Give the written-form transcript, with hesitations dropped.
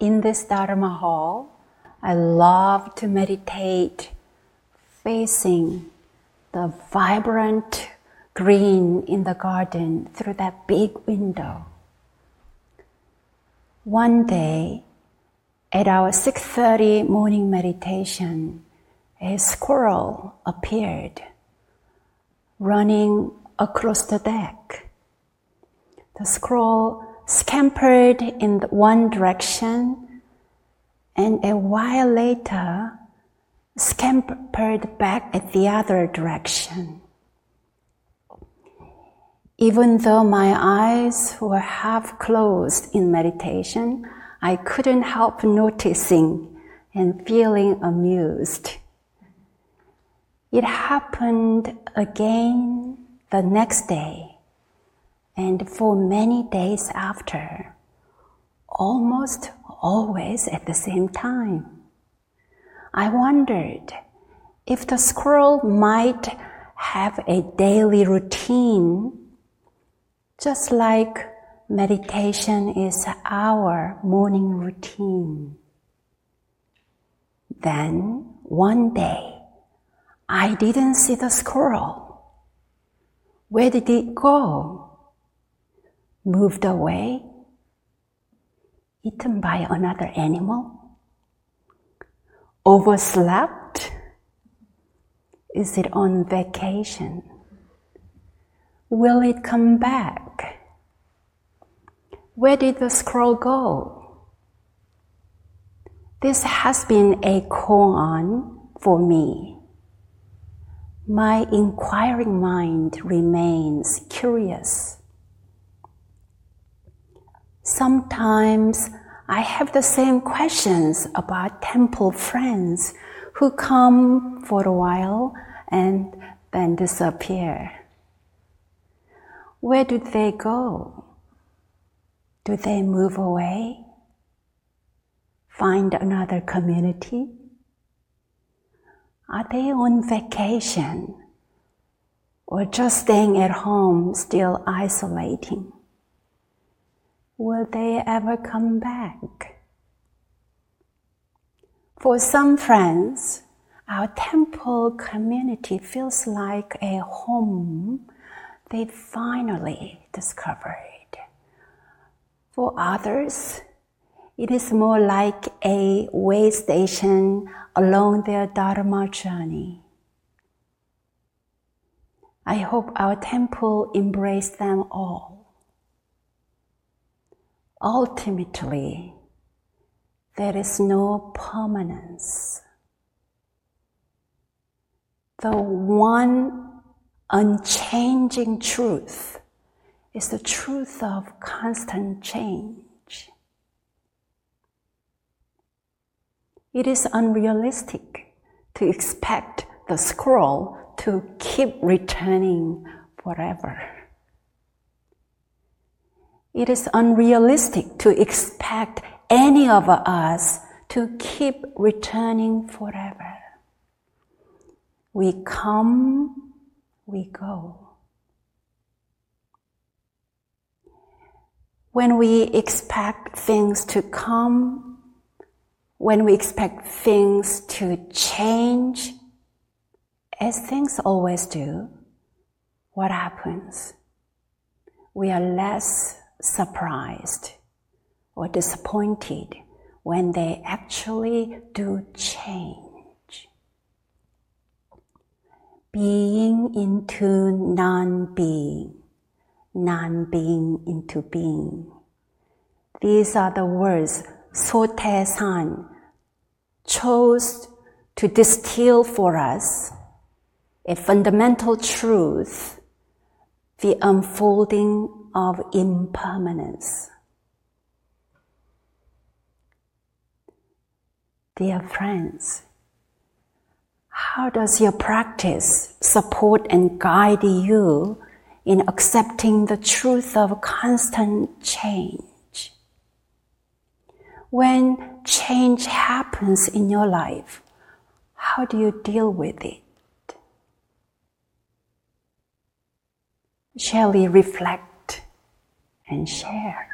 in this Dharma hall, I love to meditate facing the vibrant green in the garden through that big window. One day, at our 6:30 morning meditation, a squirrel appeared, running across the deck. The squirrel scampered in one direction, and a while later, scampered back at the other direction. Even though my eyes were half closed in meditation, I couldn't help noticing and feeling amused. It happened again the next day, and for many days after, almost always at the same time. I wondered if the squirrel might have a daily routine, just like meditation is our morning routine. Then one day, I didn't see the squirrel. Where did it go? Moved away? Eaten by another animal? Overslept? Is it on vacation? Will it come back? Where did the squirrel go? This has been a koan for me. My inquiring mind remains curious. Sometimes I have the same questions about temple friends who come for a while and then disappear. Where do they go? Do they move away? Find another community? Are they on vacation, or just staying at home, still isolating? Will they ever come back? For some friends, our temple community feels like a home they finally discovered. For others, it is more like a way station along their Dharma journey. I hope our temple embraced them all. Ultimately, there is no permanence. The one unchanging truth is the truth of constant change. It is unrealistic to expect the squirrel to keep returning forever. It is unrealistic to expect any of us to keep returning forever. We come, we go. When we expect things to come, when we expect things to change, as things always do, what happens? We are less surprised or disappointed when they actually do change. Being into non-being, non-being into being. These are the words Sotaesan chose to distill for us a fundamental truth, the unfolding of impermanence. Dear friends, how does your practice support and guide you in accepting the truth of constant change? When change happens in your life, how do you deal with it? Shall we reflect and share?